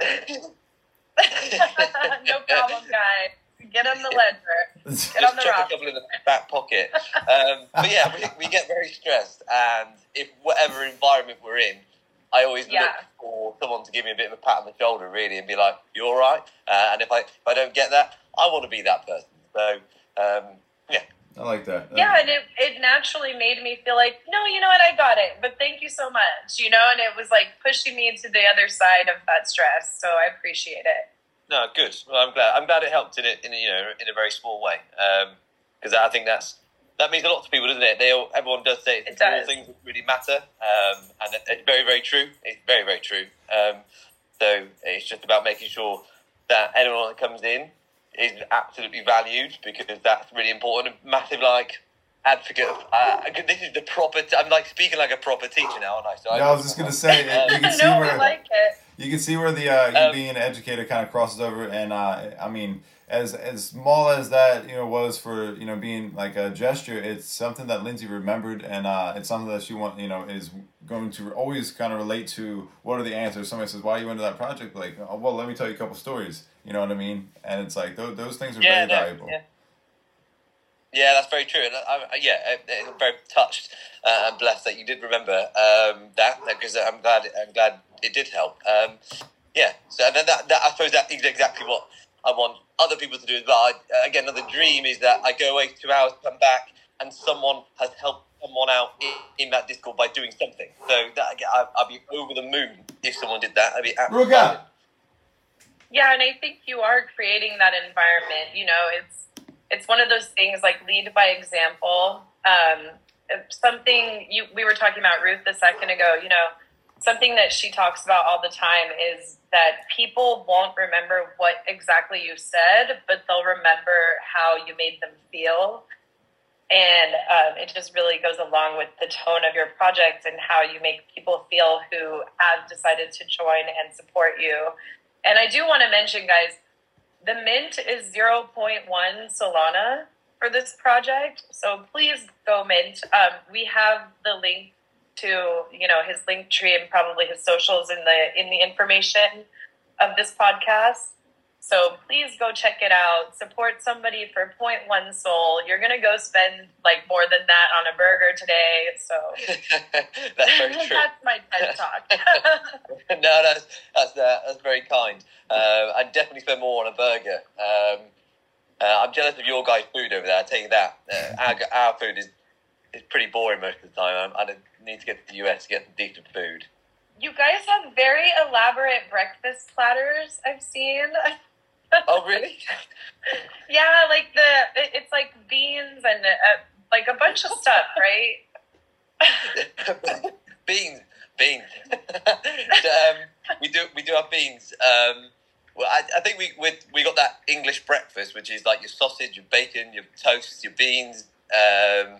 No problem, guys. Get on the ledger. Get on the roster. Just chuck a couple in the back pocket. Um, but yeah, we, we get very stressed, and if whatever environment we're in, I always yeah. look for someone to give me a bit of a pat on the shoulder, really, and be like, "You all right?" Uh, and if I if I don't get that, I want to be that person. So um, yeah. I like that. Um, yeah, and it, it naturally made me feel like, no, you know what, I got it, but thank you so much, you know, and it was like pushing me into the other side of that stress, so I appreciate it. No, good. Well, I'm glad. I'm glad it helped in it, in you know, in a very small way, because um, I think that's that means a lot to people, doesn't it? They all, everyone does say it's it does. Small things that really matter, um, and it, it's very, very true. It's very, very true. Um, so it's just about making sure that anyone that comes in is absolutely valued, because that's really important. A massive, like, advocate of, uh, this is the proper, t- I'm, like, speaking like a proper teacher now, aren't I? So no, I was just going to say, um, you can see no, where, I like it. You can see where the, uh, you um, being an educator kind of crosses over, and, uh, I mean, as, as small as that, you know, was for, you know, being, like, a gesture, it's something that Lindsay remembered, and, uh, it's something that she want, you know, is going to always kind of relate to, what are the answers? Somebody says, why are you into that project? Like, oh, well, let me tell you a couple stories. You know what I mean? And it's like, those, those things are yeah, very no, valuable. Yeah. yeah, that's very true. And I, I, yeah, I, I'm very touched uh, and blessed that you did remember um, that, because I'm glad I'm glad it did help. Um, yeah, so and then that, that, I suppose that is exactly what I want other people to do as well. I, again, another dream is that I go away two hours, come back, and someone has helped someone out in, in that Discord by doing something. So that I, I'd be over the moon if someone did that. I'd be absolutely... Ruka. Yeah, and I think you are creating that environment. You know, it's it's one of those things, like, lead by example. Um, something you we were talking about Ruth a second ago, you know, something that she talks about all the time is that people won't remember what exactly you said, but they'll remember how you made them feel. And um, it just really goes along with the tone of your project and how you make people feel who have decided to join and support you. And I do want to mention, guys, the mint is zero point one Solana for this project. So please go mint. Um, we have the link to, you know, his link tree and probably his socials in the in the information of this podcast. So please go check it out. Support somebody for zero point one Sol. You're going to go spend, like, more than that on a burger today. So that's very true. That's my TED Talk. No, that's that's, uh, that's very kind. Uh, I'd definitely spend more on a burger. Um, uh, I'm jealous of your guys' food over there. I tell you that. Uh, our, our food is, is pretty boring most of the time. I, I need to get to the U S to get some decent food. You guys have very elaborate breakfast platters, I've seen. Oh, really? Yeah, like the, it, it's like beans and uh, like a bunch of stuff, right? Beans, beans. um, we do we do have beans. Um, well, I, I think we, we we got that English breakfast, which is like your sausage, your bacon, your toast, your beans, um,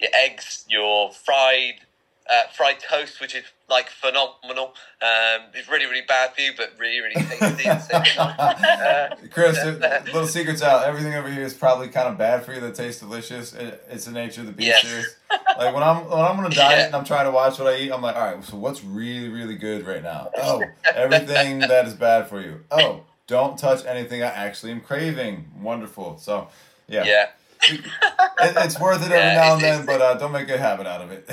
your eggs, your fried Uh, fried toast, which is, like, phenomenal. Um, it's really, really bad for you, but really, really tasty. uh, Chris, uh, little secret's out. Everything over here is probably kind of bad for you that tastes delicious. It, it's the nature of the beast. Yes. Series. Like, when I'm when I'm on a diet yeah. and I'm trying to watch what I eat, I'm like, all right, so what's really, really good right now? Oh, everything that is bad for you. Oh, don't touch anything I actually am craving. Wonderful. So, yeah. Yeah. It, it's worth it every yeah, now and then, but uh, don't make a habit out of it.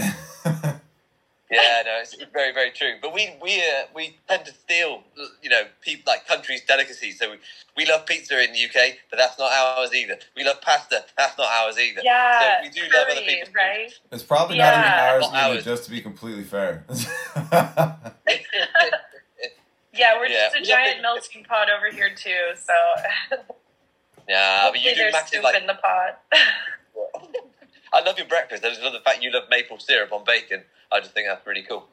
Yeah, no, it's very, very true. But we we uh, we tend to steal, you know, people, like, countries' delicacies. So we, we love pizza in the U K, but that's not ours either. We love pasta, that's not ours either. Yeah, so we do curry, love other people's right? food. It's probably yeah. not even ours, not either, ours, just to be completely fair. yeah, we're yeah. just a giant melting pot over here too. So yeah, but you do massive, like, in the pot. I love your breakfast. I just love the fact you love maple syrup on bacon. I just think that's really cool.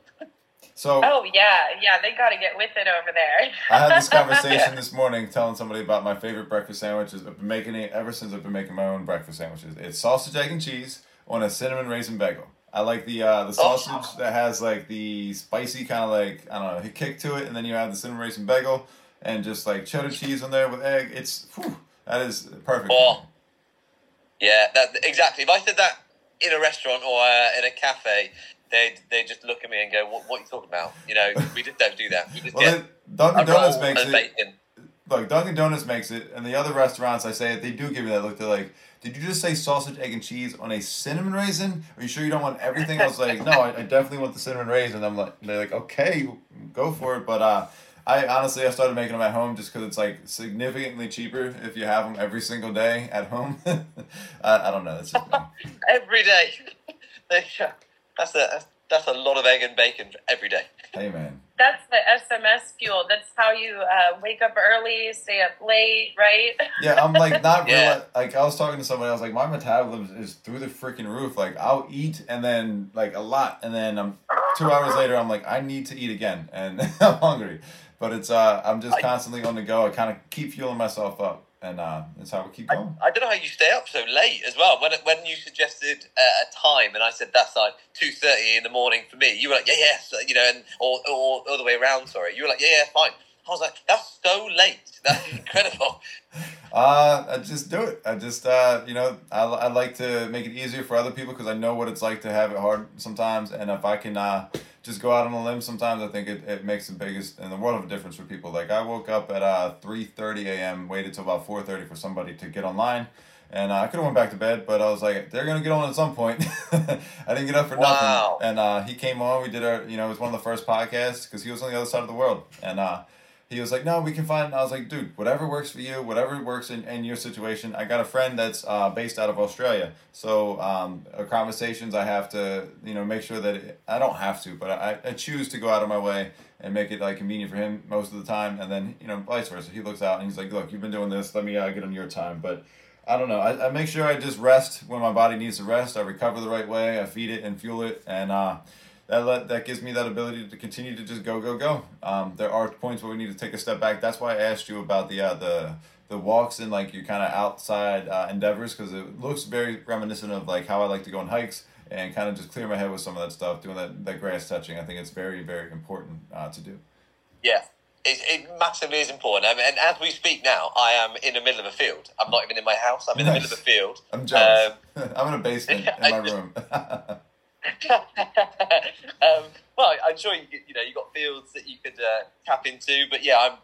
So, oh, yeah. Yeah, they got to get with it over there. I had this conversation yeah. this morning telling somebody about my favorite breakfast sandwiches. I've been making it ever since I've been making my own breakfast sandwiches. It's sausage, egg, and cheese on a cinnamon raisin bagel. I like the uh, the sausage oh. that has, like, the spicy kind of, like, I don't know, kick to it. And then you add the cinnamon raisin bagel and just, like, cheddar cheese on there with egg. It's, whew, that is perfect. Oh. Yeah, that, exactly. If I said that in a restaurant or uh, in a cafe, they'd, they'd just look at me and go, what, what are you talking about? You know, we just don't do that. We just well, get Dunkin' Donuts makes it. Bacon. Look, Dunkin' Donuts makes it, and the other restaurants, I say it, they do give you that look. They're like, did you just say sausage, egg, and cheese on a cinnamon raisin? Are you sure you don't want everything? I was like, no, I, I definitely want the cinnamon raisin. I'm like, they're like, okay, go for it. But uh, I honestly, I started making them at home just because it's like significantly cheaper if you have them every single day at home. I, I don't know. That's just every day. That's a that's a lot of egg and bacon every day. Hey, man. That's the S M S fuel. That's how you uh, wake up early, stay up late, right? Yeah, I'm like not yeah. real. Like I was talking to somebody, I was like, my metabolism is through the freaking roof. Like I'll eat and then like a lot, and then I'm two hours later, I'm like, I need to eat again, and I'm hungry. But it's uh, I'm just I, constantly on the go. I kind of keep fueling myself up, and uh, that's how we keep going. I, I don't know how you stay up so late as well. When when you suggested uh, a time, and I said that's like two thirty in the morning for me, you were like, yeah, yes, yeah, you know, and or or the other way around. Sorry, you were like, yeah, yeah, fine. I was like, that's so late. That's incredible. uh, I just do it. I just uh, you know, I I like to make it easier for other people because I know what it's like to have it hard sometimes, and if I can. Uh, Just go out on a limb sometimes. I think it, it makes the biggest and the world of a difference for people. Like I woke up at uh three thirty a.m. waited till about four thirty for somebody to get online, and uh, I could have went back to bed, but I was like, they're gonna get on at some point. I didn't get up for wow. nothing. And uh, he came on. We did our, you know, it was one of the first podcasts because he was on the other side of the world, and uh, he was like, no, we can find. And I was like, dude, whatever works for you, whatever works in, in your situation. I got a friend that's uh based out of Australia. So um, conversations I have to, you know, make sure that it, I don't have to, but I, I choose to go out of my way and make it like convenient for him most of the time. And then, you know, vice versa. He looks out and he's like, look, you've been doing this. Let me uh, get on your time. But I don't know. I, I make sure I just rest when my body needs to rest. I recover the right way. I feed it and fuel it. And, uh, That let, that gives me that ability to continue to just go, go, go. Um, there are points where we need to take a step back. That's why I asked you about the uh, the the walks and like your kind of outside uh, endeavors, because it looks very reminiscent of like how I like to go on hikes and kind of just clear my head with some of that stuff, doing that, that grass touching. I think it's very, very important uh, to do. Yeah, it, it massively is important. I mean, and as we speak now, I am in the middle of a field. I'm not even in my house. I'm in nice. the middle of a field. I'm jealous. Um, I'm in a basement in my room. um, well, I'm sure you, you know, you got fields that you could uh, tap into, but yeah, I'm,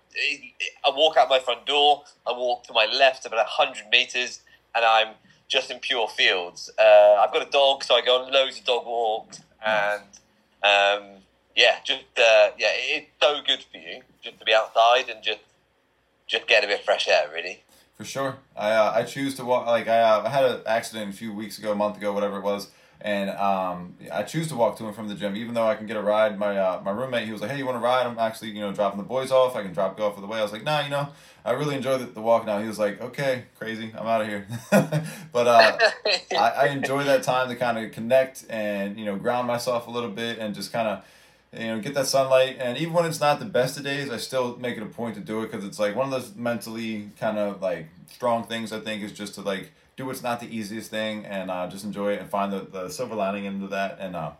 I walk out my front door, I walk to my left about one hundred metres, and I'm just in pure fields. Uh, I've got a dog, so I go on loads of dog walks, and um, yeah, just uh, yeah, it's so good for you just to be outside and just just get a bit of fresh air, really. For sure. I uh, I choose to walk, like I, uh, I had an accident a few weeks ago, a month ago, whatever it was. And um, I choose to walk to and from the gym, even though I can get a ride. My uh, my roommate, he was like, hey, you want to ride? I'm actually, you know, dropping the boys off. I can drop you off of the way. I was like, nah, you know, I really enjoy the, the walk now. He was like, okay, crazy. I'm out of here. But uh, I, I enjoy that time to kind of connect and, you know, ground myself a little bit and just kind of, you know, get that sunlight. And even when it's not the best of days, I still make it a point to do it because it's like one of those mentally kind of like strong things, I think, is just to like, do what's not the easiest thing and uh, just enjoy it and find the, the silver lining into that. And uh,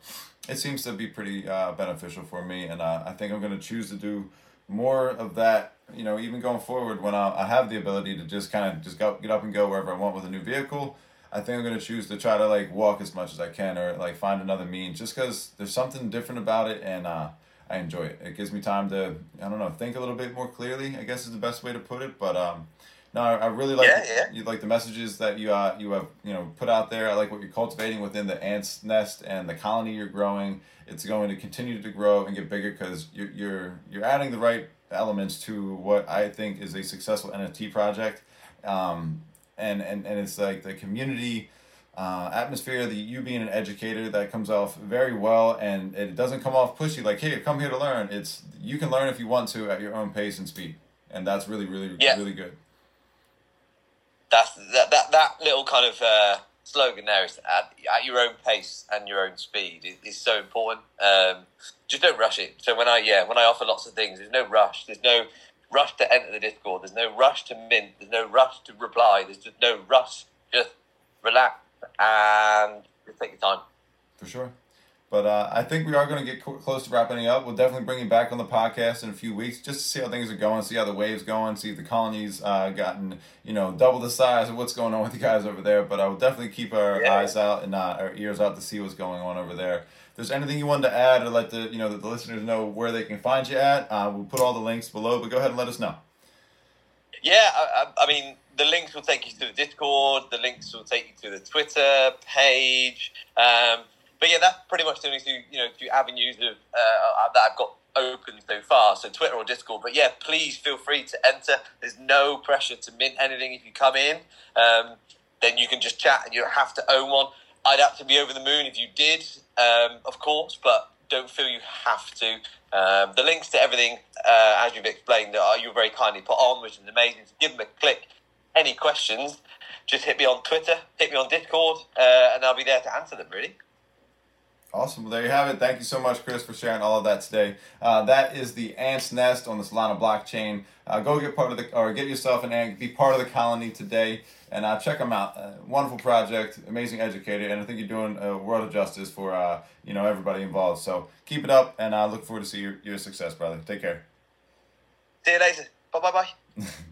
it seems to be pretty uh, beneficial for me. And uh, I think I'm going to choose to do more of that, you know, even going forward when I, I have the ability to just kind of just go, get up and go wherever I want with a new vehicle. I think I'm going to choose to try to like walk as much as I can or like find another means just because there's something different about it. And uh, I enjoy it. It gives me time to, I don't know, think a little bit more clearly, I guess is the best way to put it. But, um, No, I really like yeah, yeah. you like the messages that you uh you have you know put out there. I like what you're cultivating within the Ant's Nest and the colony you're growing. It's going to continue to grow and get bigger because you're you're you're adding the right elements to what I think is a successful N F T project, um and and and it's like the community. Uh, atmosphere, the you being an educator, that comes off very well, and it doesn't come off pushy. Like, hey, come here to learn. It's you can learn if you want to at your own pace and speed, and that's really really yeah. really good. That's, that that that little kind of uh, slogan there is at, at your own pace and your own speed is, is so important. Um, just don't rush it. So when I yeah when I offer lots of things, there's no rush. There's no rush to enter the Discord. There's no rush to mint. There's no rush to reply. There's just no rush. Just relax and just take your time. For sure. But uh, I think we are going to get co- close to wrapping it up. We'll definitely bring you back on the podcast in a few weeks just to see how things are going, see how the wave's going, see if the colony's uh, gotten, you know, double the size of what's going on with the guys over there. But I will definitely keep our yeah. eyes out and uh, our ears out to see what's going on over there. If there's anything you wanted to add or let the, you know, the, the listeners know where they can find you at, uh, we'll put all the links below. But go ahead and let us know. Yeah, I, I mean, the links will take you to the Discord. The links will take you to the Twitter page. Um, but yeah, that's pretty much the only two, you know, two avenues of uh, that I've got open so far. So Twitter or Discord. But yeah, please feel free to enter. There's no pressure to mint anything if you come in. Um, then you can just chat and you don't have to own one. I'd have to be over the moon if you did, um, of course, but don't feel you have to. Um, the links to everything, uh, as you've explained, that you very kindly put on, which is amazing. So give them a click. Any questions, just hit me on Twitter, hit me on Discord, uh, and I'll be there to answer them, really. Awesome. Well, there you have it. Thank you so much, Chris, for sharing all of that today. Uh, that is the Antz Nest on the Solana blockchain. Uh, go get part of the, or get yourself an Ant, be part of the colony today, and uh, check them out. Uh, wonderful project, amazing educator, and I think you're doing a world of justice for uh, you know, everybody involved. So keep it up, and I look forward to see your, your success, brother. Take care. See you later. Bye bye bye.